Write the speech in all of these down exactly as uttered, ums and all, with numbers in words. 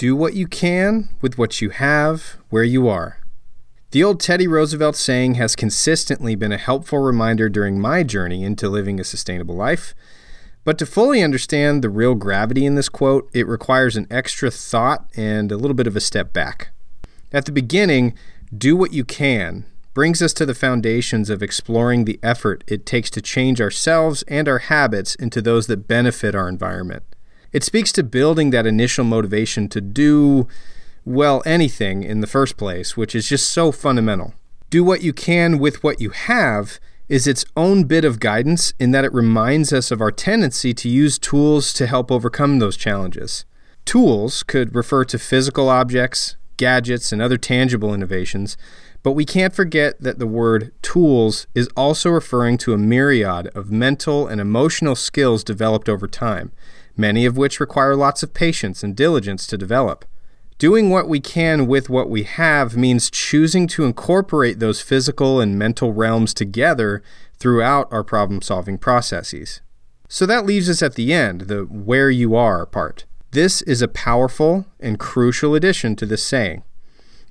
Do what you can with what you have where you are. The old Teddy Roosevelt saying has consistently been a helpful reminder during my journey into living a sustainable life. But to fully understand the real gravity in this quote, it requires an extra thought and a little bit of a step back. At the beginning, do what you can brings us to the foundations of exploring the effort it takes to change ourselves and our habits into those that benefit our environment. It speaks to building that initial motivation to do, well, anything in the first place, which is just so fundamental. Do what you can with what you have is its own bit of guidance in that it reminds us of our tendency to use tools to help overcome those challenges. Tools could refer to physical objects, gadgets, and other tangible innovations, but we can't forget that the word tools is also referring to a myriad of mental and emotional skills developed over time, many of which require lots of patience and diligence to develop. Doing what we can with what we have means choosing to incorporate those physical and mental realms together throughout our problem-solving processes. So that leaves us at the end, the where you are part. This is a powerful and crucial addition to this saying.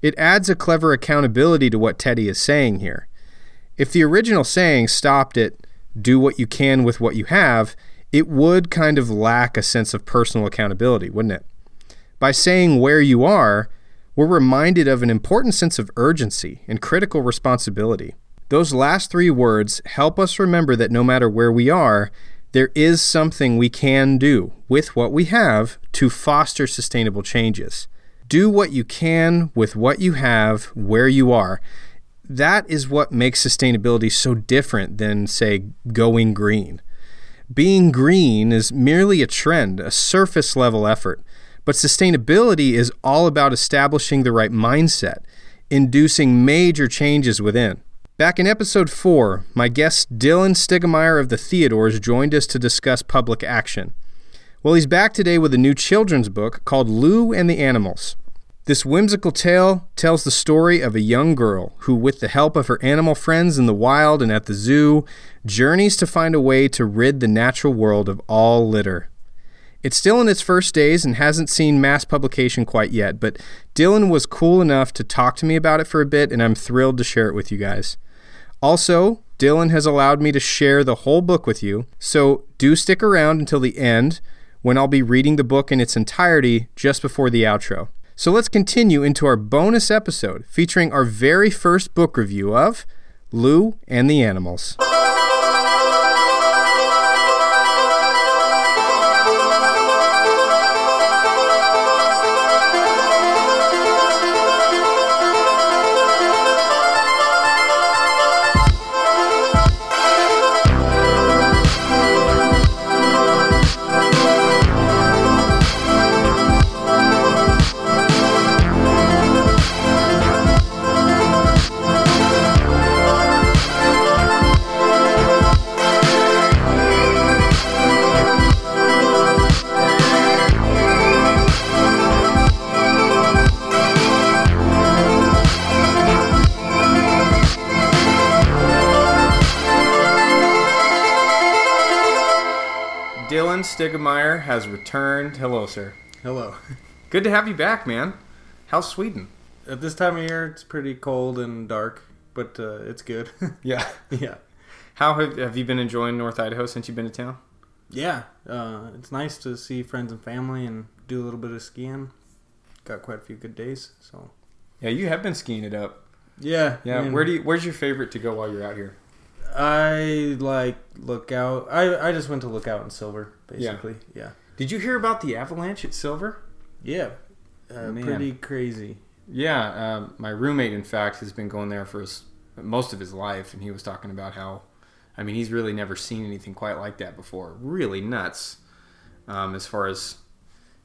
It adds a clever accountability to what Teddy is saying here. If the original saying stopped at do what you can with what you have, it would kind of lack a sense of personal accountability, wouldn't it? By saying where you are, we're reminded of an important sense of urgency and critical responsibility. Those last three words help us remember that no matter where we are, there is something we can do with what we have to foster sustainable changes. Do what you can with what you have where you are. That is what makes sustainability so different than, say, going green. Being green is merely a trend, a surface-level effort. But sustainability is all about establishing the right mindset, inducing major changes within. Back in episode four, my guest Dylan Stegemeier of the Theodores joined us to discuss public action. Well, he's back today with a new children's book called Lou and the Animals. This whimsical tale tells the story of a young girl who, with the help of her animal friends in the wild and at the zoo, journeys to find a way to rid the natural world of all litter. It's still in its first days and hasn't seen mass publication quite yet, but Dylan was cool enough to talk to me about it for a bit, and I'm thrilled to share it with you guys. Also, Dylan has allowed me to share the whole book with you, so do stick around until the end when I'll be reading the book in its entirety just before the outro. So let's continue into our bonus episode featuring our very first book review of Lou and the Animals. Stegemeier has returned. Hello, sir. Hello. Good to have you back, man. How's Sweden? At this time of year, it's pretty cold and dark, but uh, it's good. Yeah. Yeah. How have, have you been enjoying North Idaho since you've been to town? Yeah. Uh, it's nice to see friends and family and do a little bit of skiing. Got quite a few good days, so. Yeah, you have been skiing it up. Yeah. Yeah. Man. Where do you, where's your favorite to go while you're out here? I like Lookout. I, I just went to Lookout in Silver, basically. Yeah. Yeah. Did you hear about the avalanche at Silver? Yeah. Uh, pretty crazy. Yeah. Um, my roommate, in fact, has been going there for his, most of his life, and he was talking about how, I mean, he's really never seen anything quite like that before. Really nuts um, as far as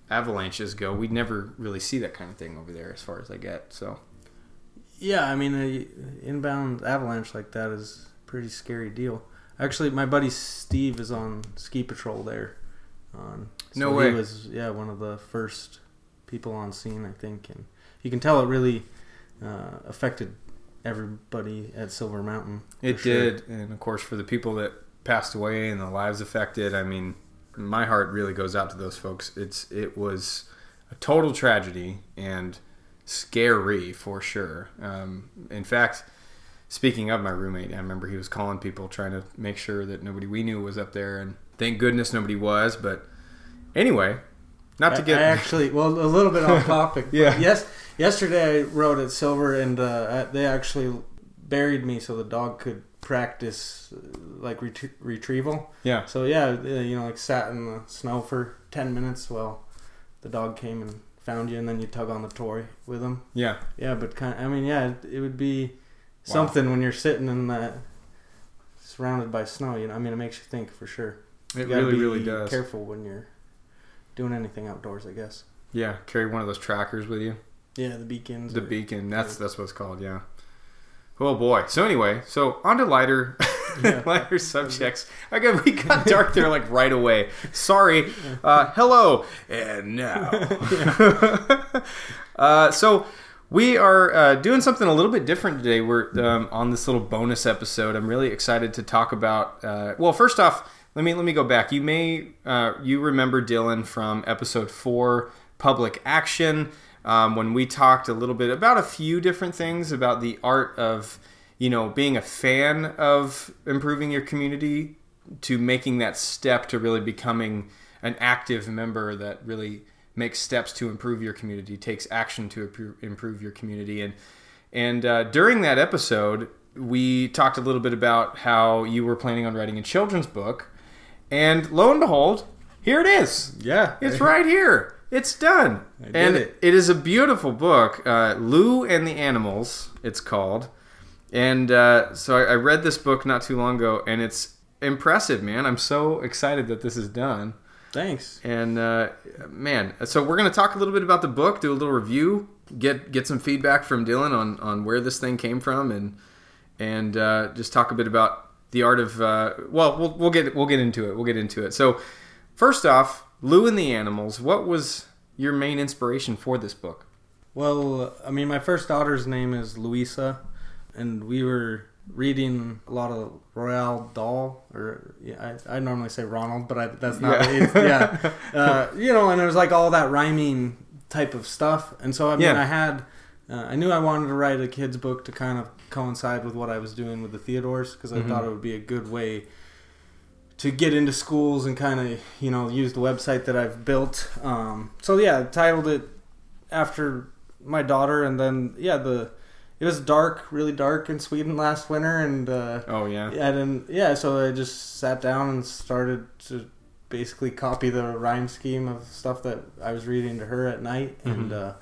avalanches go. We'd never really see that kind of thing over there as far as I get. So. Yeah, I mean, an inbound avalanche like that is... pretty scary deal. Actually, my buddy Steve is on ski patrol there. Um, so no way. He was, yeah, one of the first people on scene, I think. And you can tell it really uh, affected everybody at Silver Mountain. It sure. did. And, of course, for the people that passed away and the lives affected, I mean, my heart really goes out to those folks. It's It was a a total tragedy and scary for sure. Um, in fact, speaking of my roommate, I remember he was calling people trying to make sure that nobody we knew was up there, and thank goodness nobody was. But anyway, not to get... I actually, well, a little bit off topic. Yeah. Yes, yesterday I rode at Silver, and uh, they actually buried me so the dog could practice like ret- retrieval. Yeah. So yeah, you know, like sat in the snow for ten minutes while the dog came and found you, and then you tug on the toy with him. Yeah. Yeah, but kind of, I mean, yeah, it, it would be something wow. when you're sitting in that surrounded by snow. You know, I mean, it makes you think for sure. You it really, be really does. Careful when you're doing anything outdoors, I guess. Yeah, carry one of those trackers with you. Yeah, the beacons. The or, beacon. That's or, that's what it's called. Yeah. Oh boy. So anyway, so on to lighter, yeah. lighter subjects. I got, we got dark there like right away. Sorry. Uh, hello. And now. uh, so we are uh, doing something a little bit different today. We're um, on this little bonus episode. I'm really excited to talk about. Uh, well, first off, let me let me go back. You may uh, you remember Dylan from episode four, Public Action. Um, when we talked a little bit about a few different things about the art of, you know, being a fan of improving your community to making that step to really becoming an active member that really makes steps to improve your community, takes action to improve your community. And and uh, during that episode, we talked a little bit about how you were planning on writing a children's book. And lo and behold, here it is. Yeah. It's right here. It's done. I did and it. It is a beautiful book, uh, Lou and the Animals, it's called. And uh, so I, I read this book not too long ago, and it's impressive, man. I'm so excited that this is done. Thanks. And, uh, man, so we're going to talk a little bit about the book, do a little review, get get some feedback from Dylan on, on where this thing came from, and and uh, just talk a bit about the art of, uh, well, we'll we'll get we'll get into it. We'll get into it. So first off, Lou and the Animals, what was your main inspiration for this book? Well, I mean, my first daughter's name is Luisa, and we were reading a lot of Roald Dahl, or yeah, I, I normally say Ronald, but I, that's not yeah. It's, yeah. Uh, you know, and it was like all that rhyming type of stuff. And so, I mean, yeah. I had, uh, I knew I wanted to write a kid's book to kind of coincide with what I was doing with the Theodores, because I mm-hmm. thought it would be a good way to get into schools and kind of, you know, use the website that I've built. Um, so, yeah, I titled it after my daughter. And then, yeah, the it was dark, really dark in Sweden last winter. And uh, Oh, yeah. I didn't, yeah, so I just sat down and started to basically copy the rhyme scheme of stuff that I was reading to her at night. Mm-hmm. And uh,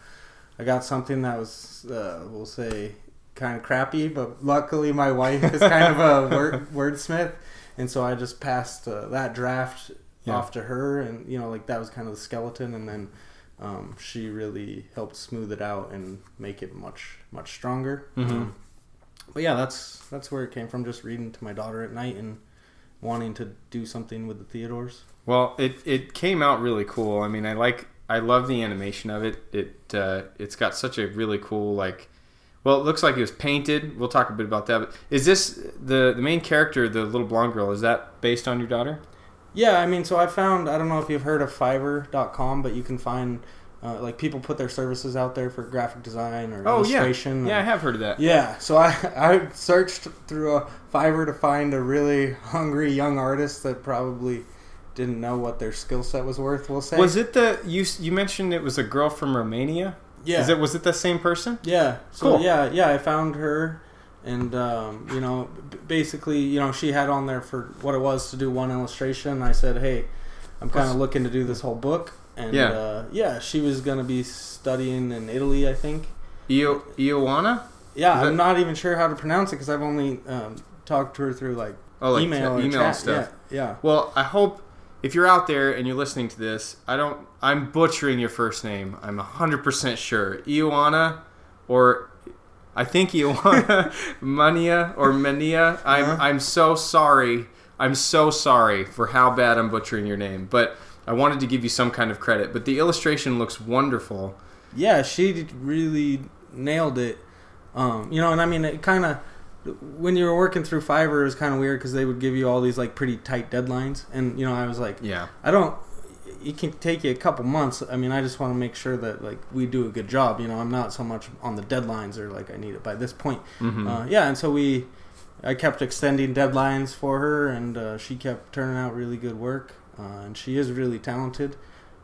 I got something that was, uh, we'll say, kind of crappy. But luckily my wife is kind of a word, wordsmith. And so I just passed uh, that draft yeah. off to her, and, you know, like that was kind of the skeleton. And then um, she really helped smooth it out and make it much, much stronger. Mm-hmm. Um, but yeah, that's that's where it came from, just reading to my daughter at night and wanting to do something with the Theodores. Well, it, it came out really cool. I mean, I like, I love the animation of it. It, uh, it's got such a really cool, like, well, it looks like it was painted. We'll talk a bit about that. But is this the, the main character, the little blonde girl, is that based on your daughter? Yeah, I mean, so I found, I don't know if you've heard of Fiverr dot com, but you can find, uh, like, people put their services out there for graphic design or oh, illustration. Yeah. yeah, or, I have heard of that. Yeah, so I, I searched through a Fiverr to find a really hungry young artist that probably didn't know what their skill set was worth, we'll say. Was it the, you, you mentioned it was a girl from Romania? Yeah. Is it, was it the same person? Yeah. So, cool. yeah, yeah, I found her, and, um, you know, basically, you know, she had on there for what it was to do one illustration. I said, hey, I'm kind of looking to do this whole book. And, yeah, uh, yeah she was going to be studying in Italy, I think. Io- Ioana? Yeah, that... I'm not even sure how to pronounce it because I've only um, talked to her through, like, oh, like email t- email chat. Stuff. Yeah, yeah. Well, I hope... If you're out there and you're listening to this, I don't. I'm butchering your first name. I'm one hundred percent sure. Ioana, or I think Ioana, Mania, or Mania. I'm uh-huh. I'm so sorry. I'm so sorry for how bad I'm butchering your name. But I wanted to give you some kind of credit. But the illustration looks wonderful. Yeah, she really nailed it. Um, you know, and I mean, it kind of. When you were working through Fiverr, it was kind of weird because they would give you all these like pretty tight deadlines, and you know I was like, yeah, I don't, it can take you a couple months. I mean, I just want to make sure that, like, we do a good job. You know, I'm not so much on the deadlines or, like, I need it by this point. Mm-hmm. Uh, yeah, and so we... I kept extending deadlines for her, and uh, she kept turning out really good work. Uh, and she is really talented.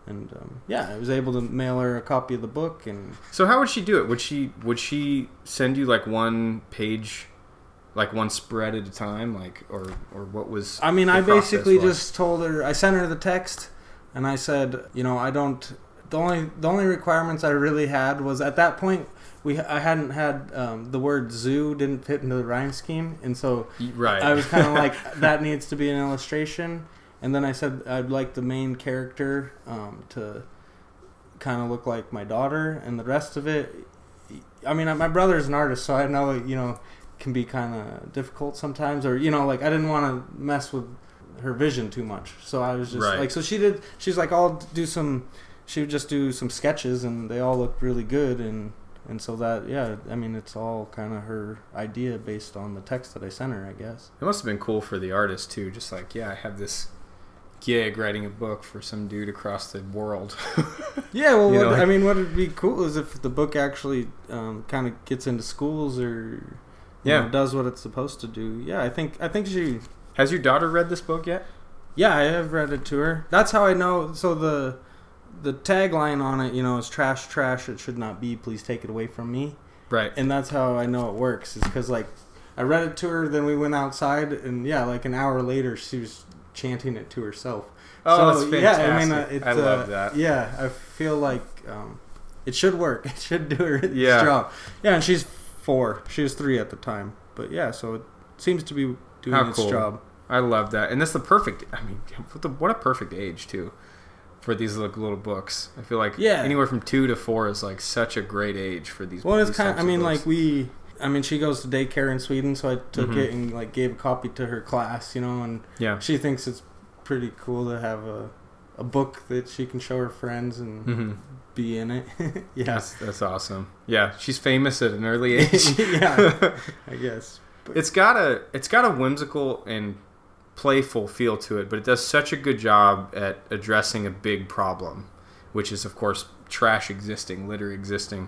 And, um, yeah, I was able to mail her a copy of the book. And so how would she do it? Would she would she send you, like, one page, like, one spread at a time? Like, or, or what was I mean, I basically was? just told her, I sent her the text, and I said, you know, I don't, the only, the only requirements I really had was, at that point, We I hadn't had um, the word zoo didn't fit into the rhyme scheme, and so right. I was kind of like, that needs to be an illustration. And then I said I'd like the main character um, to kind of look like my daughter, and the rest of it. I mean, my brother's an artist, so I know, you know, can be kind of difficult sometimes, or, you know, like, I didn't want to mess with her vision too much, so I was just right. like, so she did. She's like, I'll do some. She would just do some sketches, and they all looked really good, and. And so that, yeah, I mean, it's all kind of her idea based on the text that I sent her, I guess. It must have been cool for the artist, too. Just like, yeah, I have this gig writing a book for some dude across the world. Yeah, well, what, know, like, I mean, what would be cool is if the book actually um, kind of gets into schools or yeah. know, does what it's supposed to do. Yeah, I think I think she... Has your daughter read this book yet? Yeah, I have read it to her. That's how I know. So the... The tagline on it, you know, is trash, trash, it should not be, please take it away from me. Right. And that's how I know it works, is because, like, I read it to her, then we went outside, and, yeah, like, an hour later, she was chanting it to herself. Oh, so, that's fantastic. Yeah, I mean, uh, it's, I love uh, that. Yeah, I feel like um, it should work. It should do her yeah. job. Yeah, and she's four. She was three at the time. But, yeah, so it seems to be doing How its cool. job. I love that. And that's the perfect, I mean, what, the, what a perfect age, too. For these little books, I feel like yeah. anywhere from two to four is like such a great age for these. Well, it's kind of, I mean, books. like we, I mean, she goes to daycare in Sweden, so I took mm-hmm. it and like gave a copy to her class, you know, and yeah. she thinks it's pretty cool to have a a book that she can show her friends and mm-hmm. be in it. yeah, that's, that's awesome. Yeah, she's famous at an early age. yeah, I guess but. it's got a it's got a whimsical and playful feel to it, but it does such a good job at addressing a big problem, which is, of course, trash existing, litter existing.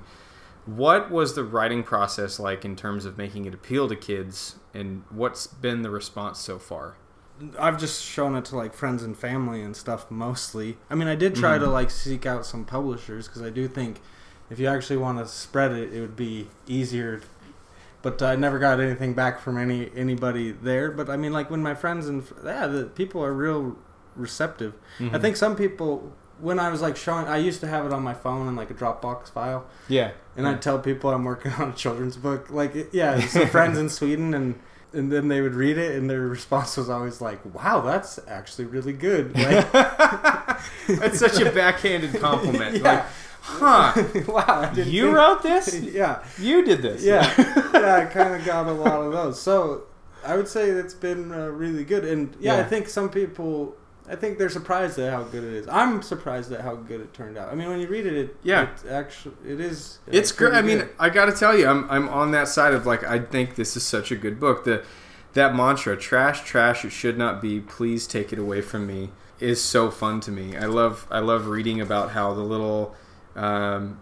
What was the writing process like in terms of making it appeal to kids, and what's been the response so far? I've just shown it to, like, friends and family and stuff, mostly. I mean, I did try mm-hmm. to, like, seek out some publishers, because I do think if you actually want to spread it, it would be easier. But I never got anything back from any anybody there. But I mean, like, when my friends and yeah, the people are real receptive. Mm-hmm. I think some people, when I was like showing, I used to have it on my phone in like a Dropbox file. Yeah. And yeah. I'd tell people I'm working on a children's book. Like, yeah, some friends in Sweden, and and then they would read it, and their response was always like, "Wow, that's actually really good." Like, that's such a backhanded compliment. yeah. Like, huh. wow. You think, wrote this? Yeah. You did this? Yeah. yeah, I kind of got a lot of those. So I would say it's been uh, really good. And yeah, yeah, I think some people, I think they're surprised at how good it is. I'm surprised at how good it turned out. I mean, when you read it, it, yeah. it actually, it is. It's great. I mean, I got to tell you, I'm I'm on that side of like, I think this is such a good book. The, that mantra, trash, trash, it should not be, please take it away from me, is so fun to me. I love I love reading about how the little... Um,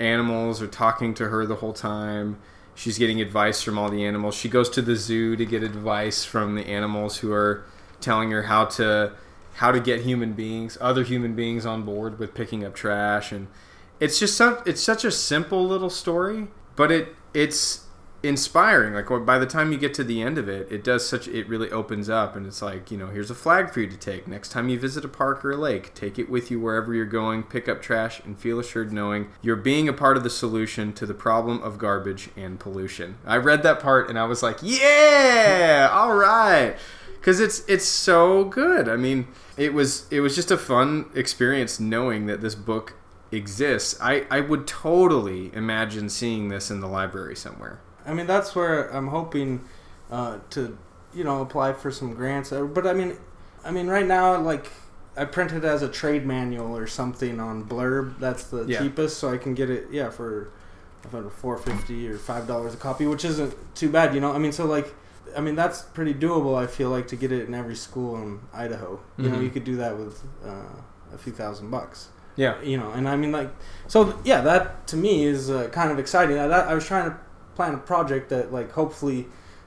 animals are talking to her the whole time. She's getting advice from all the animals. She goes to the zoo to get advice from the animals who are telling her how to how to get human beings, other human beings on board with picking up trash. And it's just so, it's such a simple little story, but it it's inspiring. Like by the time you get to the end of it, it does such it really opens up, and it's like, you know, here's a flag for you to take next time you visit a park or a lake. Take it with you wherever you're going. Pick up trash and feel assured knowing you're being a part of the solution to the problem of garbage and pollution. I read that part and I was like, yeah, all right, because it's it's so good. I mean, it was it was just a fun experience knowing that this book exists. I I would totally imagine seeing this in the library somewhere. I mean, that's where I'm hoping uh, to, you know, apply for some grants. But I mean, I mean, right now, like, I print it as a trade manual or something on Blurb. That's the yeah. cheapest, so I can get it, yeah, for four dollars and fifty cents or five dollars a copy, which isn't too bad, you know. I mean, so like, I mean, that's pretty doable. I feel like to get it in every school in Idaho. You mm-hmm. know, you could do that with uh, a few thousand bucks. Yeah. You know, and I mean, like, so yeah, that to me is uh, kind of exciting. I, that, I was trying to plan a project that, like, hopefully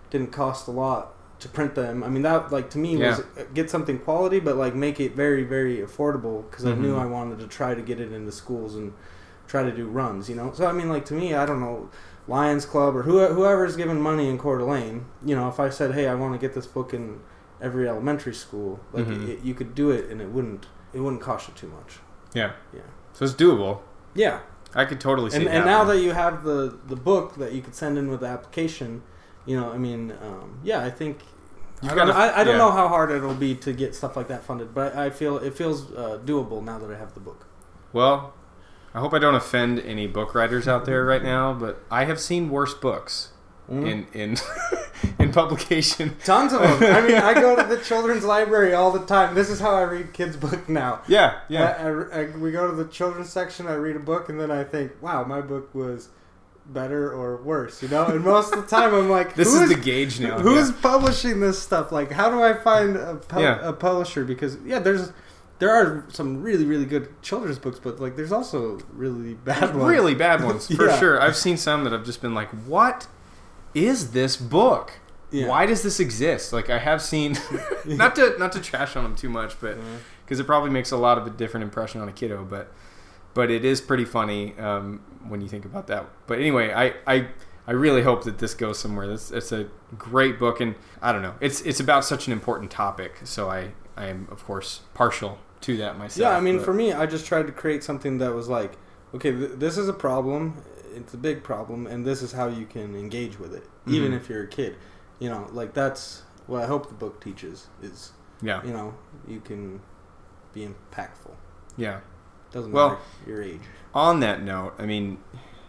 didn't cost a lot to print them. I mean, that, like, to me, yeah. was get something quality, but, like, make it very, very affordable, because mm-hmm. I knew I wanted to try to get it into schools and try to do runs, you know? So, I mean, like, to me, I don't know, Lions Club or who, whoever's giving money in Coeur d'Alene, you know, if I said, hey, I want to get this book in every elementary school, like, mm-hmm. it, it, you could do it, and it wouldn't it wouldn't cost you too much. Yeah. Yeah. So it's doable. Yeah. I could totally see and, it And now that you have the, the book that you could send in with the application, you know, I mean, um, yeah, I think... I don't, f- I, I don't yeah. know how hard it'll be to get stuff like that funded, but I feel it feels uh, doable now that I have the book. Well, I hope I don't offend any book writers out there right now, but I have seen worse books mm. in in in publication. Tons of them. I mean, I go to the children's library all the time. This is how I read kids' book now. Yeah, yeah. I, I, I, we go to the children's section, I read a book, and then I think, wow, my book was... better or worse, you know, and most of the time I'm like, this is the gauge now. Who's yeah. publishing this stuff? Like, how do I find a, pub- yeah. a publisher? Because yeah, there's there are some really really good children's books, but like there's also really bad there's ones, really bad ones for yeah. sure. I've seen some that I've just been like, what is this book? Yeah. Why does this exist? Like I have seen, not to not to trash on them too much, but because yeah. it probably makes a lot of a different impression on a kiddo, but. But it is pretty funny um, when you think about that. But anyway, I, I, I really hope that this goes somewhere. This, it's a great book, and I don't know. It's it's about such an important topic, so I, I am, of course, partial to that myself. Yeah, I mean, but. For me, I just tried to create something that was like, okay, th- this is a problem, it's a big problem, and this is how you can engage with it, mm-hmm. even if you're a kid. You know, like that's what I hope the book teaches is, yeah. you know, you can be impactful. Yeah. Doesn't well, matter your age. On that note, I mean,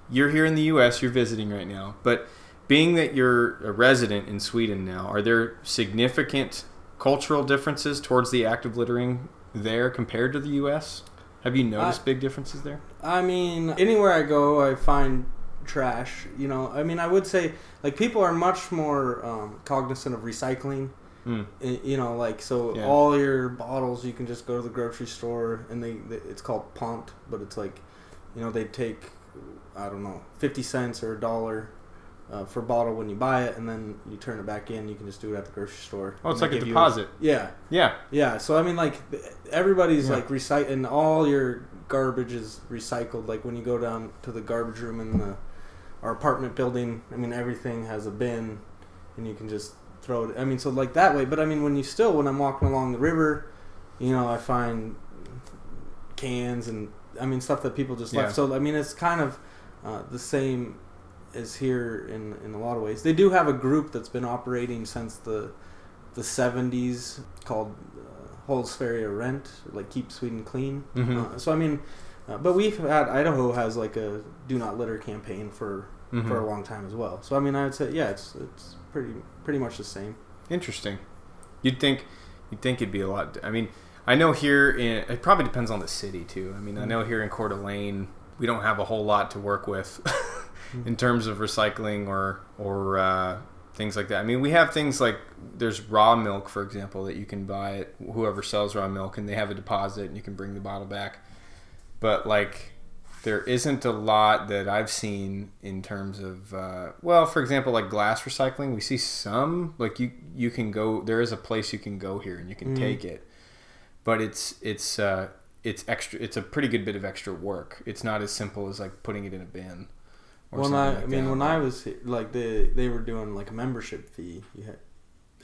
you're here in the U S, you're visiting right now, but being that you're a resident in Sweden now, are there significant cultural differences towards the act of littering there compared to the U S? Have you noticed I, big differences there? I mean, anywhere I go, I find trash. You know, I mean, I would say, like, people are much more um, cognizant of recycling. Mm. You know, like, so yeah. all your bottles, you can just go to the grocery store, and they, they it's called pant, but it's like, you know, they take, I don't know, fifty cents or a dollar uh, for a bottle when you buy it, and then you turn it back in, you can just do it at the grocery store. Oh, it's like a deposit. You, yeah. Yeah. Yeah, so I mean, like, everybody's, yeah. like, recycling, all your garbage is recycled, like, when you go down to the garbage room in the our apartment building, I mean, everything has a bin, and you can just... throw it. I mean, so like that way. But I mean, when you still, when I'm walking along the river, you know, I find cans and I mean stuff that people just yeah. left. So I mean, it's kind of uh, the same as here in in a lot of ways. They do have a group that's been operating since the the seventies called uh, Håll Sverige Rent, like Keep Sweden Clean. Mm-hmm. Uh, so I mean, uh, but we've had Idaho has like a Do Not Litter campaign for mm-hmm. for a long time as well. So I mean, I would say yeah, it's it's pretty. Pretty much the same. Interesting. You'd think, you'd think it'd be a lot. I mean, I know here in it probably depends on the city too. I mean, mm-hmm. I know here in Coeur d'Alene we don't have a whole lot to work with in terms of recycling or or uh, things like that. I mean, we have things like there's raw milk, for example, that you can buy at whoever sells raw milk, and they have a deposit, and you can bring the bottle back. But like. There isn't a lot that I've seen in terms of, uh, well, for example, like glass recycling. We see some, like you, you can go, there is a place you can go here and you can mm. take it, but it's, it's, uh, it's extra, it's a pretty good bit of extra work. It's not as simple as like putting it in a bin or well, something I, like that. I mean, that. When I was here, like the, they were doing like a membership fee. You had,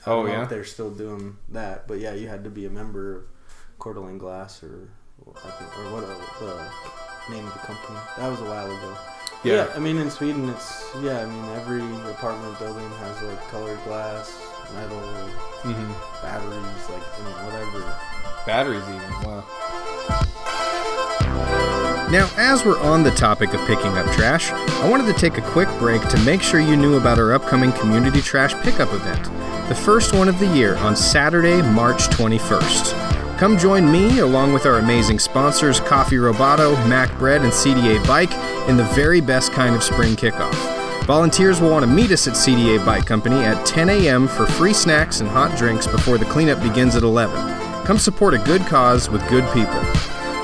I don't oh know yeah. if they're still doing that, but yeah, you had to be a member of Coeur d'Alene Glass or, or what the name of the company. That was a while ago. Yeah. yeah. I mean, in Sweden, it's yeah. I mean, every apartment building has like colored glass, metal, mm-hmm. batteries, like you know, whatever. Batteries, even. Wow. Now, as we're on the topic of picking up trash, I wanted to take a quick break to make sure you knew about our upcoming community trash pickup event, the first one of the year on Saturday, March twenty-first. Come join me, along with our amazing sponsors, Coffee Roboto, Mac Bread, and C D A Bike, in the very best kind of spring kickoff. Volunteers will want to meet us at C D A Bike Company at ten a.m. for free snacks and hot drinks before the cleanup begins at eleven. Come support a good cause with good people.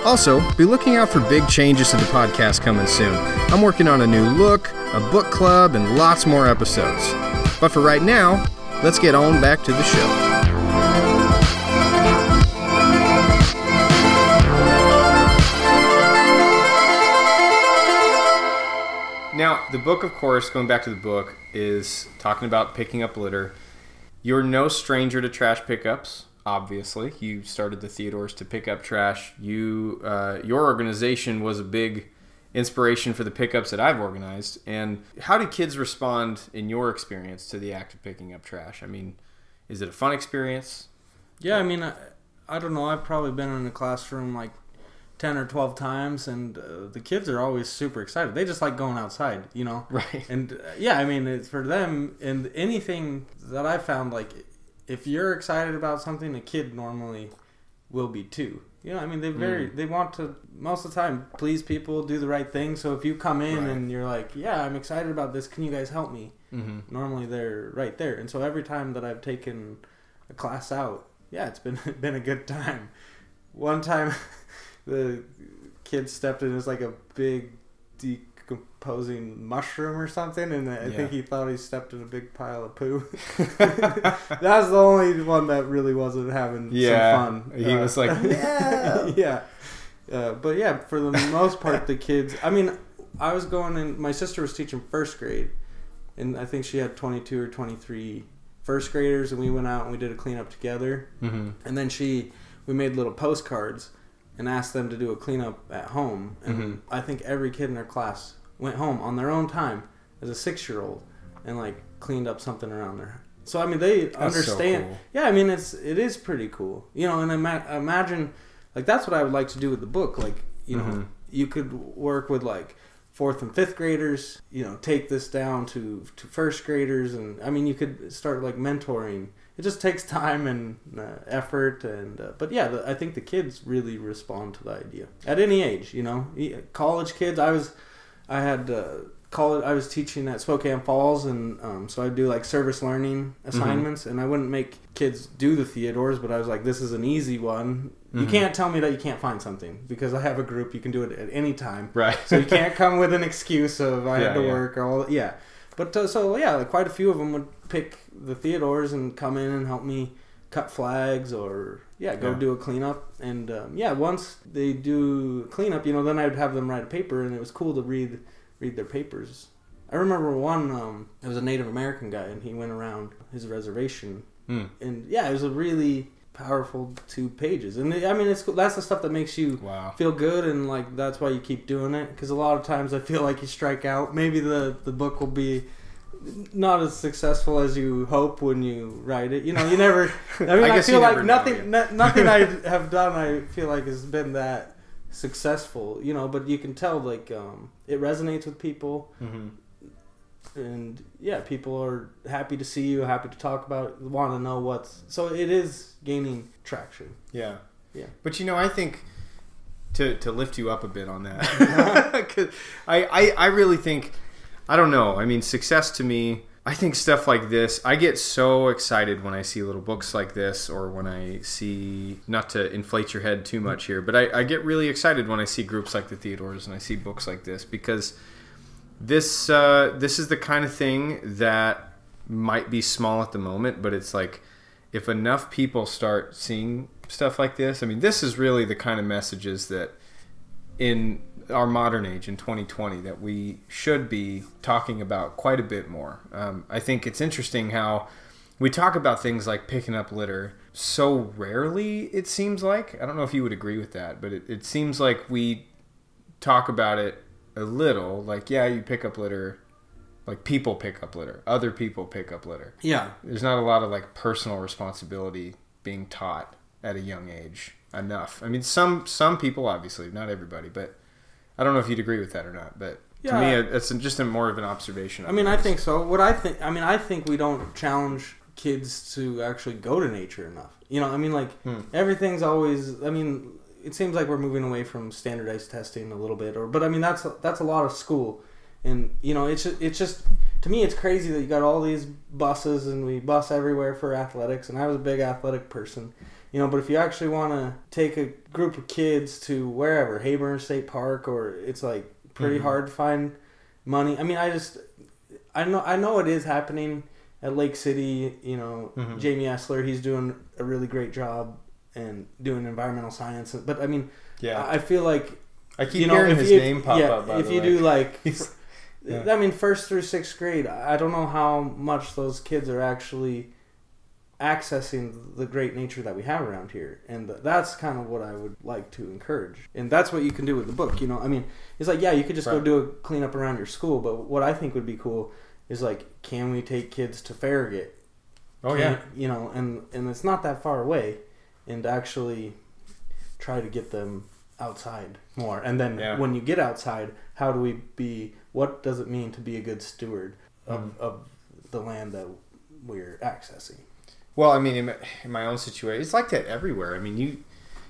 Also, be looking out for big changes to the podcast coming soon. I'm working on a new look, a book club, and lots more episodes. But for right now, let's get on back to the show. Now, the book, of course, going back to the book, is talking about picking up litter. You're no stranger to trash pickups, obviously. You started the Theodores to pick up trash. You, uh, your organization was a big inspiration for the pickups that I've organized. And how do kids respond, in your experience, to the act of picking up trash? I mean, is it a fun experience? Yeah, I mean, I, I don't know. I've probably been in a classroom like ten or twelve times, and uh, the kids are always super excited. They just like going outside, you know? Right. And uh, yeah, I mean, it's for them, and anything that I found, like, if you're excited about something, a kid normally will be too. You know, I mean, they very mm. they want to, most of the time, please people, do the right thing. So if you come in right. and you're like, yeah, I'm excited about this, can you guys help me? Mm-hmm. Normally they're right there. And so every time that I've taken a class out, yeah, it's been been a good time. One time... the kid stepped in as like a big decomposing mushroom or something, and I yeah. think he thought he stepped in a big pile of poo. That was the only one that really wasn't having yeah. some fun. He uh, was like, yeah. yeah. Uh, but yeah, for the most part, the kids, I mean, I was going in, my sister was teaching first grade, and I think she had twenty-two or twenty-three first graders, and we went out and we did a cleanup together. Mm-hmm. And then she, we made little postcards and asked them to do a cleanup at home. And mm-hmm. I think every kid in their class went home on their own time as a six-year-old and, like, cleaned up something around their... So, I mean, they that's understand. So cool. Yeah, I mean, it's it is pretty cool. You know, and ima- imagine... Like, that's what I would like to do with the book. Like, you mm-hmm. know, you could work with, like, fourth and fifth graders. You know, take this down to, to first graders. And, I mean, you could start, like, mentoring. It just takes time and uh, effort, and uh, but yeah, the, I think the kids really respond to the idea at any age. You know, college kids. I was, I had uh, college. I was teaching at Spokane Falls, and um, so I'd do like service learning assignments, mm-hmm. and I wouldn't make kids do the Theodores, but I was like, this is an easy one. Mm-hmm. You can't tell me that you can't find something because I have a group. You can do it at any time, right? So you can't come with an excuse of I yeah, had to yeah. work or all. Yeah, but uh, so yeah, like quite a few of them would pick the Theodores and come in and help me cut flags or yeah go yeah. do a cleanup. And um, yeah once they do cleanup, you know, then I would have them write a paper, and it was cool to read read their papers. I remember one, um, it was a Native American guy, and he went around his reservation mm. and yeah it was a really powerful two pages. And I mean, it's cool. That's the stuff that makes you wow. feel good, and like that's why you keep doing it, because a lot of times I feel like you strike out. Maybe the the book will be not as successful as you hope when you write it. You know, you never... I mean, I, I feel like nothing no, nothing I have done, I feel like, has been that successful, you know, but you can tell, like, um, it resonates with people. Mm-hmm. And, yeah, people are happy to see you, happy to talk about it, want to know what's... So it is gaining traction. Yeah. Yeah. But, you know, I think... To, to lift you up a bit on that. 'Cause I, I, I really think... I don't know. I mean, success to me, I think stuff like this, I get so excited when I see little books like this, or when I see, not to inflate your head too much here, but I, I get really excited when I see groups like the Theodores and I see books like this, because this uh, this is the kind of thing that might be small at the moment, but it's like, if enough people start seeing stuff like this, I mean, this is really the kind of messages that in our modern age, in twenty twenty, that we should be talking about quite a bit more. Um, I think it's interesting how we talk about things like picking up litter so rarely, it seems like. I don't know if you would agree with that, but it, it seems like we talk about it a little. Like, yeah, you pick up litter. Like, people pick up litter. Other people pick up litter. Yeah. There's not a lot of, like, personal responsibility being taught at a young age enough. I mean, some some people, obviously, not everybody, but... I don't know if you'd agree with that or not, but yeah. to me, it's just a more of an observation. I mean, I think so. What I think, I mean, I think we don't challenge kids to actually go to nature enough. You know, I mean, like hmm. everything's always. I mean, it seems like we're moving away from standardized testing a little bit, or but I mean, that's that's a lot of school, and you know, it's it's just to me, it's crazy that you got all these buses and we bus everywhere for athletics, and I was a big athletic person. You know, but if you actually want to take a group of kids to wherever, Hayburn State Park, or it's like pretty mm-hmm. hard to find money. I mean, I just, I know, I know it is happening at Lake City. You know, mm-hmm. Jamie Essler, he's doing a really great job and doing environmental science. But I mean, yeah, I feel like I keep you know, hearing his you, name pop yeah, up. By if the you way. do like, for, yeah. I mean, first through sixth grade, I don't know how much those kids are actually accessing the great nature that we have around here, and that's kind of what I would like to encourage. And that's what you can do with the book, you know. I mean, it's like, yeah, you could just right. go do a cleanup around your school, but what I think would be cool is like, can we take kids to Farragut? Oh can, yeah, you know, and and it's not that far away, and actually try to get them outside more. And then yeah. when you get outside, how do we be? What does it mean to be a good steward of mm. of the land that we're accessing? Well, I mean, in my, in my own situation, it's like that everywhere. I mean, you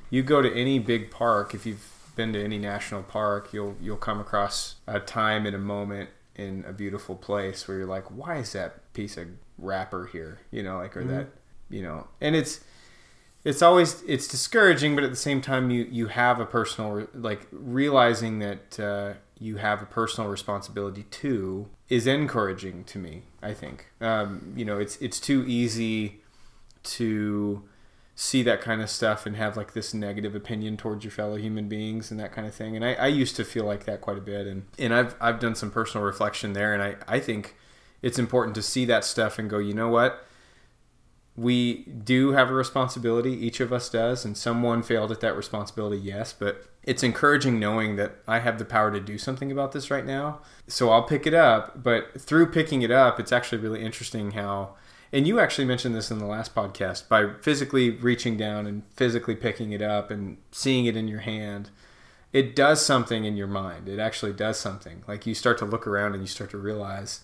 you go to any big park, if you've been to any national park, you'll you'll come across a time and a moment in a beautiful place where you're like, why is that piece of wrapper here? You know, like, or mm-hmm. that, you know, and it's it's always, it's discouraging, but at the same time, you, you have a personal, like, realizing that uh, you have a personal responsibility too is encouraging to me, I think. Um, you know, it's it's too easy to see that kind of stuff and have like this negative opinion towards your fellow human beings and that kind of thing. And I, I used to feel like that quite a bit. And, and I've, I've done some personal reflection there. And I, I think it's important to see that stuff and go, you know what? We do have a responsibility. Each of us does. And someone failed at that responsibility. Yes. But it's encouraging knowing that I have the power to do something about this right now. So I'll pick it up. But through picking it up, it's actually really interesting how, and you actually mentioned this in the last podcast, by physically reaching down and physically picking it up and seeing it in your hand, it does something in your mind. It actually does something. Like, you start to look around and you start to realize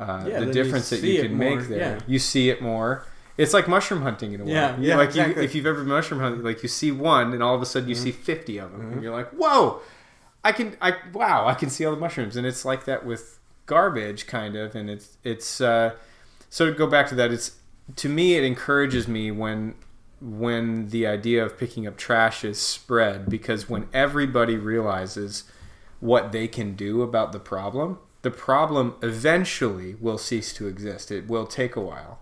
uh, yeah, the difference you that you can more, make there. Yeah. You see it more. It's like mushroom hunting in a way. Yeah, yeah, like exactly. you, if you've ever mushroom hunted, like you see one and all of a sudden you mm-hmm. see fifty of them. Mm-hmm. And you're like, whoa, I can, I wow, I can see all the mushrooms. And it's like that with garbage kind of. And it's, it's, uh, so to go back to that, it's, to me, it encourages me when when the idea of picking up trash is spread, because when everybody realizes what they can do about the problem, the problem eventually will cease to exist. It will take a while.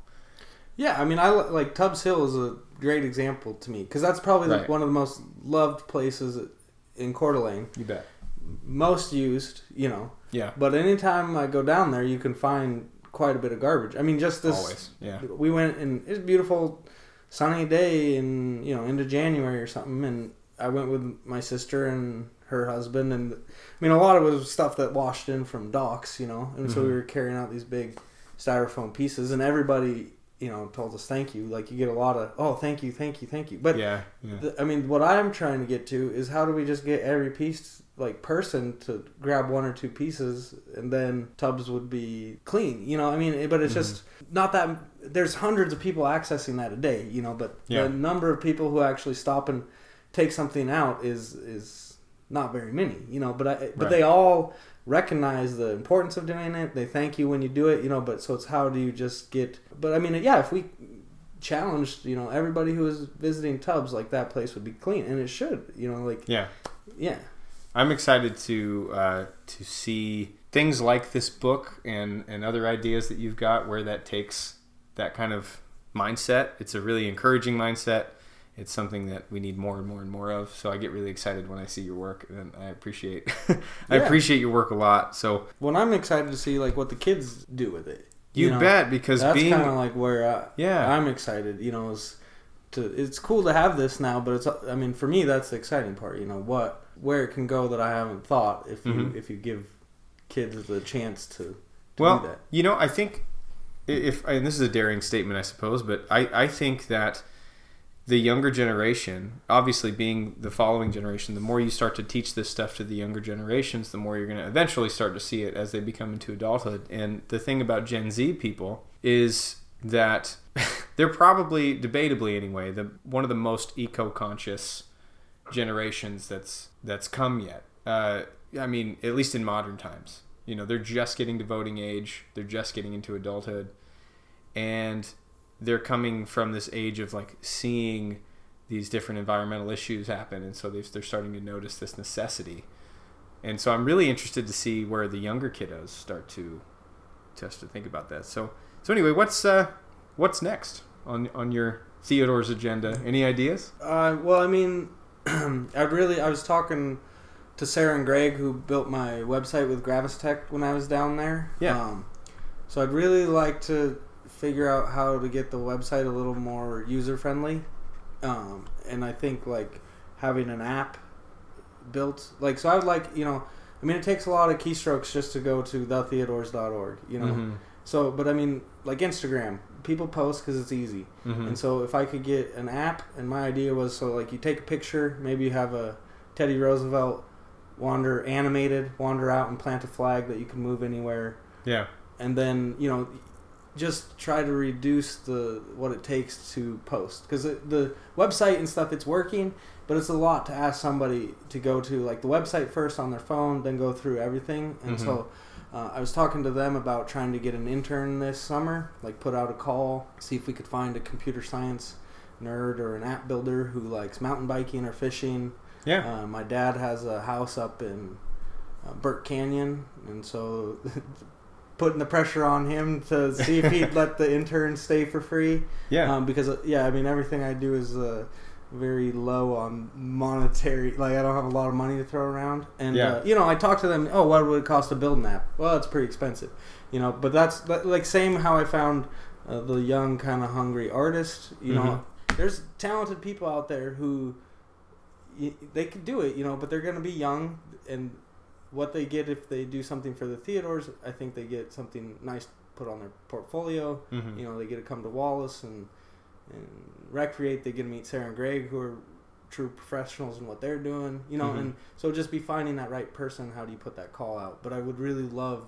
Yeah, I mean, I like Tubbs Hill is a great example to me, because that's probably right. like one of the most loved places in Coeur d'Alene. You bet. Most used, you know. Yeah. But anytime I go down there, you can find quite a bit of garbage. I mean, just this. Always, yeah. We went and it was a beautiful, sunny day, and you know, into January or something. And I went with my sister and her husband, and I mean, a lot of it was stuff that washed in from docks, you know. And mm-hmm. so we were carrying out these big styrofoam pieces, and everybody, you know, told us thank you. Like, you get a lot of oh, thank you, thank you, thank you. But yeah, yeah. The, I mean, what I'm trying to get to is how do we just get every piece. Like person to grab one or two pieces, and then Tubbs would be clean, you know. I mean, but it's mm-hmm. just not that there's hundreds of people accessing that a day, you know. But yeah. the number of people who actually stop and take something out is is not very many, you know. But I, right. but they all recognize the importance of doing it. They thank you when you do it, you know. But so it's how do you just get? But I mean, yeah, if we challenged, you know, everybody who is visiting Tubbs, like that place would be clean, and it should, you know, like yeah, yeah. I'm excited to uh, to see things like this book and, and other ideas that you've got where that takes that kind of mindset. It's a really encouraging mindset. It's something that we need more and more and more of. So I get really excited when I see your work, and I appreciate I yeah. appreciate your work a lot. So well, I'm excited to see like what the kids do with it. You, you know, bet, because that's being kind of like where I, yeah I'm excited. You know, is to it's cool to have this now, but it's I mean for me that's the exciting part. You know what. Where it can go that I haven't thought if you mm-hmm. if you give kids the chance to, to well, do that. Well, you know, I think if and this is a daring statement, I suppose, but I, I think that the younger generation, obviously being the following generation, the more you start to teach this stuff to the younger generations, the more you're going to eventually start to see it as they become into adulthood. And the thing about Gen Z people is that they're probably, debatably anyway, the one of the most eco-conscious generations that's that's come yet. Uh, I mean, at least in modern times, you know, they're just getting to voting age. They're just getting into adulthood, and they're coming from this age of like seeing these different environmental issues happen, and so they've, they're starting to notice this necessity. And so I'm really interested to see where the younger kiddos start to just to think about that. So so anyway, what's uh, what's next on on your Theodore's agenda? Any ideas? Uh, well, I mean, I really I was talking to Sarah and Greg, who built my website with Gravis Tech when I was down there. Yeah. Um, so I'd really like to figure out how to get the website a little more user friendly, um, and I think like having an app built, like, so I would like, you know, I mean, it takes a lot of keystrokes just to go to the theodores dot org, you know. Mm-hmm. So, but I mean, like Instagram, people post because it's easy. Mm-hmm. And so if I could get an app, and my idea was, so like you take a picture, maybe you have a Teddy Roosevelt wander animated, wander out and plant a flag that you can move anywhere. Yeah. And then, you know, just try to reduce the what it takes to post, because the website and stuff, it's working, but it's a lot to ask somebody to go to like the website first on their phone, then go through everything. And mm-hmm. so uh, I was talking to them about trying to get an intern this summer, like put out a call, see if we could find a computer science nerd or an app builder who likes mountain biking or fishing. Yeah. Uh, my dad has a house up in uh, Burke Canyon, and so putting the pressure on him to see if he'd let the intern stay for free. Yeah. Um, because, yeah, I mean, everything I do is uh, very low on monetary. Like, I don't have a lot of money to throw around. And, yeah. uh, you know, I talked to them, oh, what would it cost to build an app? Well, it's pretty expensive. You know, but that's, like, same how I found uh, the young kind of hungry artist. You mm-hmm. know, there's talented people out there who, they could do it, you know, but they're going to be young, and what they get if they do something for the Theodores, I think they get something nice to put on their portfolio. Mm-hmm. You know, they get to come to Wallace and, and recreate. They get to meet Sarah and Greg, who are true professionals in what they're doing. You know, mm-hmm. and so just be finding that right person. How do you put that call out? But I would really love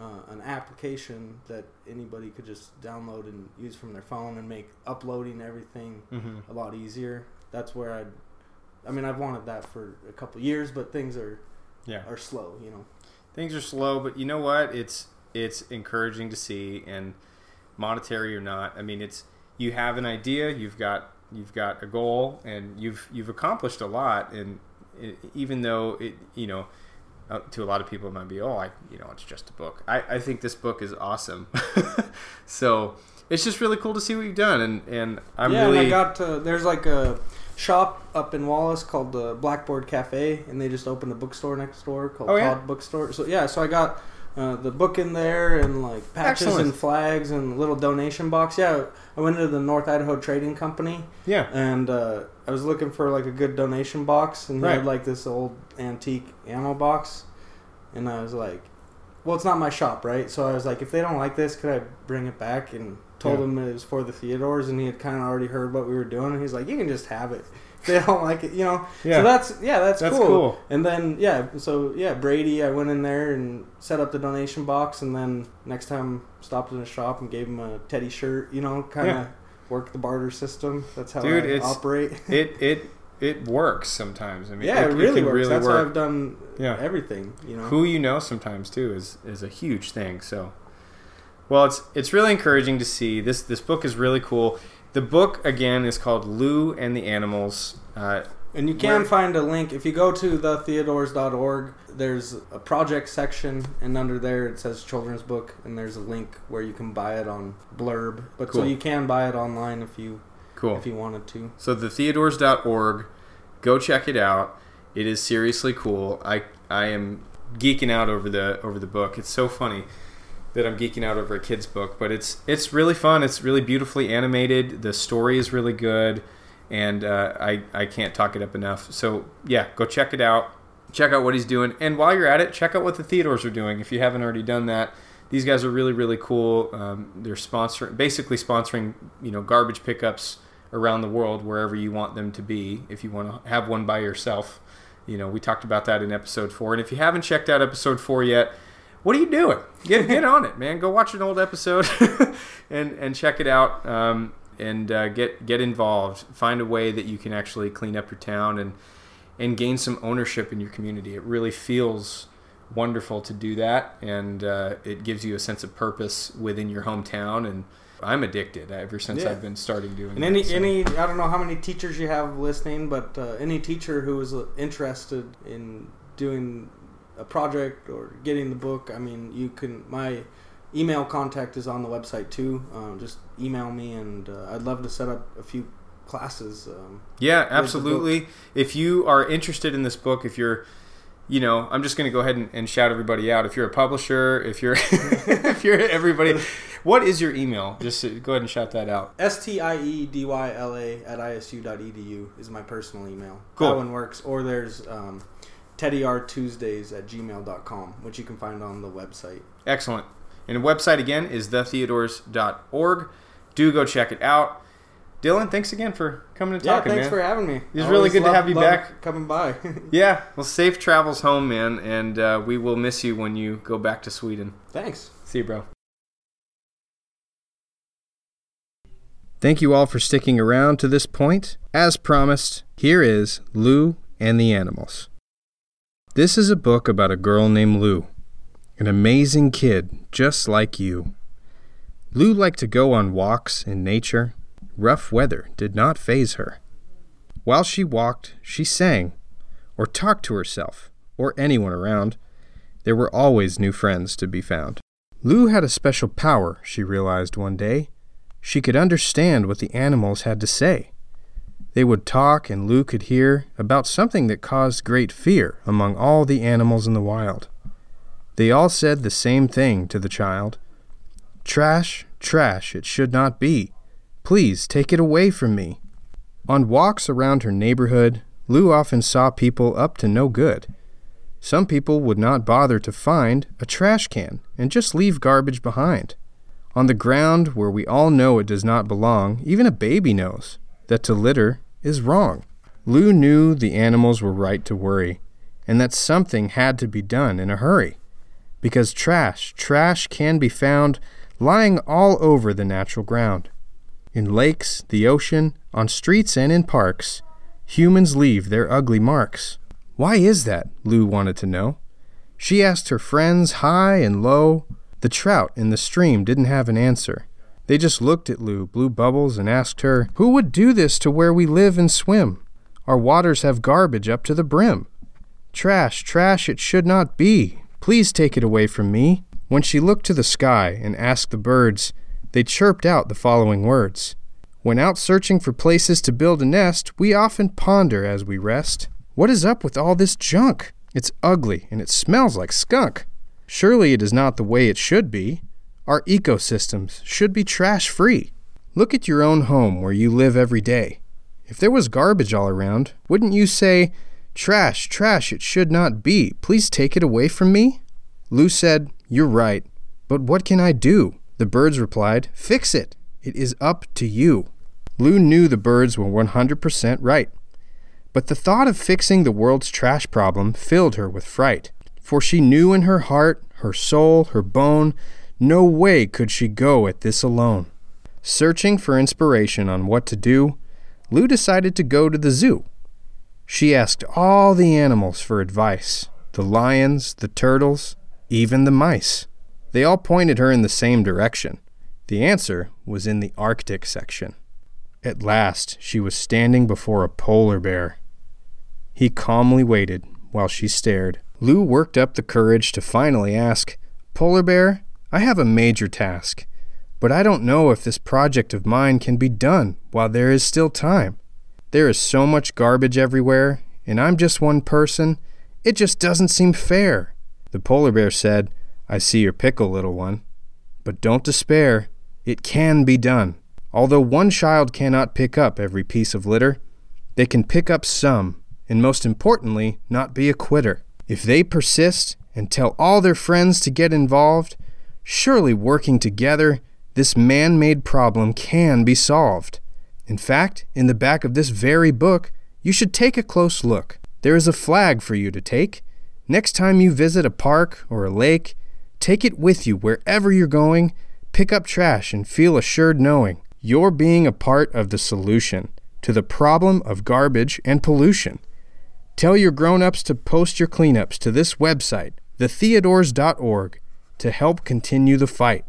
uh, an application that anybody could just download and use from their phone and make uploading everything mm-hmm. a lot easier. That's where I'd, I mean, I've wanted that for a couple years, but things are... Yeah. Are slow, you know. Things are slow, but you know what? It's it's encouraging to see, and monetary or not, I mean, it's you have an idea, you've got you've got a goal, and you've you've accomplished a lot. And it, even though it, you know, uh, to a lot of people it might be, oh, I, you know, it's just a book. I, I think this book is awesome. So it's just really cool to see what you've done, and and I'm yeah, really. And I got to, there's like a shop up in Wallace called the Blackboard Cafe, and they just opened a bookstore next door called oh, yeah? Todd Bookstore. So yeah, so I got uh, the book in there, and like patches Excellent. And flags and a little donation box. Yeah, I went into the North Idaho Trading Company. Yeah, and uh, I was looking for like a good donation box, and right. they had like this old antique ammo box, and I was like, well, it's not my shop, right? So I was like, if they don't like this, could I bring it back? And told yeah. him it was for the Theodores, and he had kind of already heard what we were doing, and he's like, you can just have it. They don't like it, you know. Yeah. So that's yeah, that's, that's cool. cool. And then yeah, so yeah, Brady, I went in there and set up the donation box, and then next time stopped in a shop and gave him a Teddy shirt, you know, kind of yeah. work the barter system. That's how Dude, I it's, operate. it it it works sometimes. I mean, yeah, it, it really it works. Really that's work. How I've done yeah. everything. You know, who you know sometimes too is is a huge thing. So. Well, it's it's really encouraging to see. This this book is really cool. The book, again, is called Lou and the Animals. Uh, and you can where, find a link. If you go to the theodores dot org, there's a project section, and under there it says children's book, and there's a link where you can buy it on Blurb. But cool. So you can buy it online if you cool. if you wanted to. So the theodores dot org, go check it out. It is seriously cool. I I am geeking out over the over the book. It's so funny that I'm geeking out over a kid's book, but it's it's really fun. It's really beautifully animated. The story is really good, and uh, I, I can't talk it up enough. So, yeah, go check it out. Check out what he's doing. And while you're at it, check out what the Theodores are doing if you haven't already done that. These guys are really, really cool. Um, they're sponsoring, basically sponsoring, you know, garbage pickups around the world wherever you want them to be if you want to have one by yourself. You know, we talked about that in episode four. And if you haven't checked out episode four yet, what are you doing? Get get on it, man. Go watch an old episode and, and check it out um, and uh, get get involved. Find a way that you can actually clean up your town and and gain some ownership in your community. It really feels wonderful to do that, and uh, it gives you a sense of purpose within your hometown, and I'm addicted ever since yeah. I've been starting doing and that. Any, so. any, I don't know how many teachers you have listening, but uh, any teacher who is interested in doing a project or getting the book, I mean, you can, my email contact is on the website too. Um, just email me, and uh, I'd love to set up a few classes. Um, yeah, absolutely. If you are interested in this book, if you're, you know, I'm just going to go ahead and, and shout everybody out. If you're a publisher, if you're, if you're everybody, what is your email? Just go ahead and shout that out. S T I E D Y L A at I S U dot E D U is my personal email. Cool. That one works. Or there's um, Teddy R Tuesdays at gmail dot com, which you can find on the website. Excellent. And the website, again, is the theodores dot org. Do go check it out. Dylan, thanks again for coming to yeah, talking, man. Yeah, thanks for having me. It's I really good love, to have you back. Coming by. Yeah. Well, safe travels home, man, and uh, we will miss you when you go back to Sweden. Thanks. See you, bro. Thank you all for sticking around to this point. As promised, here is Lou and the Animals. This is a book about a girl named Lou, an amazing kid just like you. Lou liked to go on walks in nature. Rough weather did not faze her. While she walked, she sang, or talked to herself, or anyone around. There were always new friends to be found. Lou had a special power, she realized one day. She could understand what the animals had to say. They would talk, and Lou could hear about something that caused great fear among all the animals in the wild. They all said the same thing to the child. "Trash, trash, it should not be. Please take it away from me." On walks around her neighborhood, Lou often saw people up to no good. Some people would not bother to find a trash can and just leave garbage behind. On the ground, where we all know it does not belong, even a baby knows that to litter is wrong. Lou knew the animals were right to worry, and that something had to be done in a hurry, because trash, trash can be found lying all over the natural ground. In lakes, the ocean, on streets, and in parks, humans leave their ugly marks. Why is that? Lou wanted to know. She asked her friends high and low. The trout in the stream didn't have an answer. They just looked at Lou, blew bubbles, and asked her, "Who would do this to where we live and swim? Our waters have garbage up to the brim. Trash, trash, it should not be. Please take it away from me." When she looked to the sky and asked the birds, they chirped out the following words. "When out searching for places to build a nest, we often ponder as we rest. What is up with all this junk? It's ugly and it smells like skunk. Surely it is not the way it should be. Our ecosystems should be trash-free. Look at your own home where you live every day. If there was garbage all around, wouldn't you say, 'Trash, trash, it should not be. Please take it away from me?'" Lou said, "You're right, but what can I do?" The birds replied, "Fix it. It is up to you." Lou knew the birds were one hundred percent right. But the thought of fixing the world's trash problem filled her with fright, for she knew in her heart, her soul, her bone, no way could she go at this alone. Searching for inspiration on what to do, Lou decided to go to the zoo. She asked all the animals for advice, the lions, the turtles, even the mice. They all pointed her in the same direction. The answer was in the Arctic section. At last, she was standing before a polar bear. He calmly waited while she stared. Lou worked up the courage to finally ask, "Polar bear, I have a major task, but I don't know if this project of mine can be done while there is still time. There is so much garbage everywhere, and I'm just one person. It just doesn't seem fair." The polar bear said, "I see your pickle, little one. But don't despair. It can be done. Although one child cannot pick up every piece of litter, they can pick up some, and most importantly, not be a quitter. If they persist and tell all their friends to get involved, surely working together, this man-made problem can be solved. In fact, in the back of this very book, you should take a close look. There is a flag for you to take. Next time you visit a park or a lake, take it with you wherever you're going. Pick up trash and feel assured knowing you're being a part of the solution to the problem of garbage and pollution. Tell your grown-ups to post your cleanups to this website, the theodores dot org, to help continue the fight.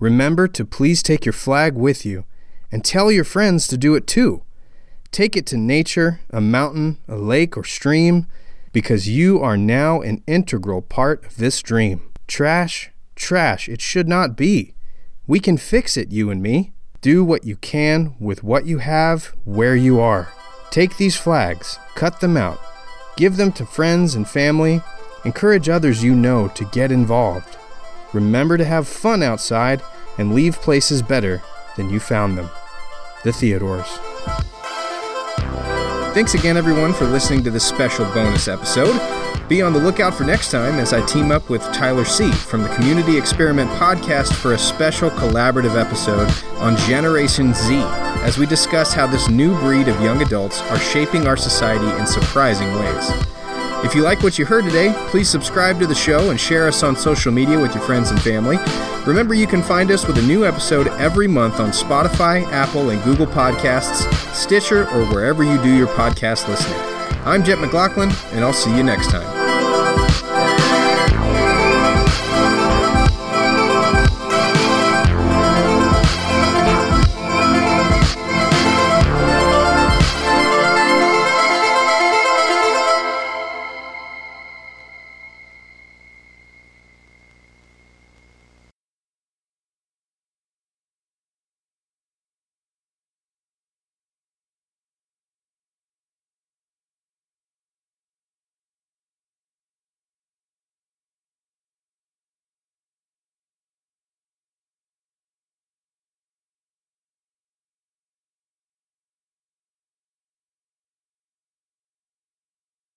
Remember to please take your flag with you and tell your friends to do it too. Take it to nature, a mountain, a lake, or stream, because you are now an integral part of this dream. Trash, trash, it should not be. We can fix it, you and me. Do what you can with what you have, where you are. Take these flags, cut them out, give them to friends and family, encourage others you know to get involved. Remember to have fun outside and leave places better than you found them. The Theodores. Thanks again, everyone, for listening to this special bonus episode. Be on the lookout for next time as I team up with Tyler C. from the Community Experiment podcast for a special collaborative episode on Generation Z, as we discuss how this new breed of young adults are shaping our society in surprising ways. If you like what you heard today, please subscribe to the show and share us on social media with your friends and family. Remember, you can find us with a new episode every month on Spotify, Apple, and Google Podcasts, Stitcher, or wherever you do your podcast listening. I'm Jet McLaughlin, and I'll see you next time.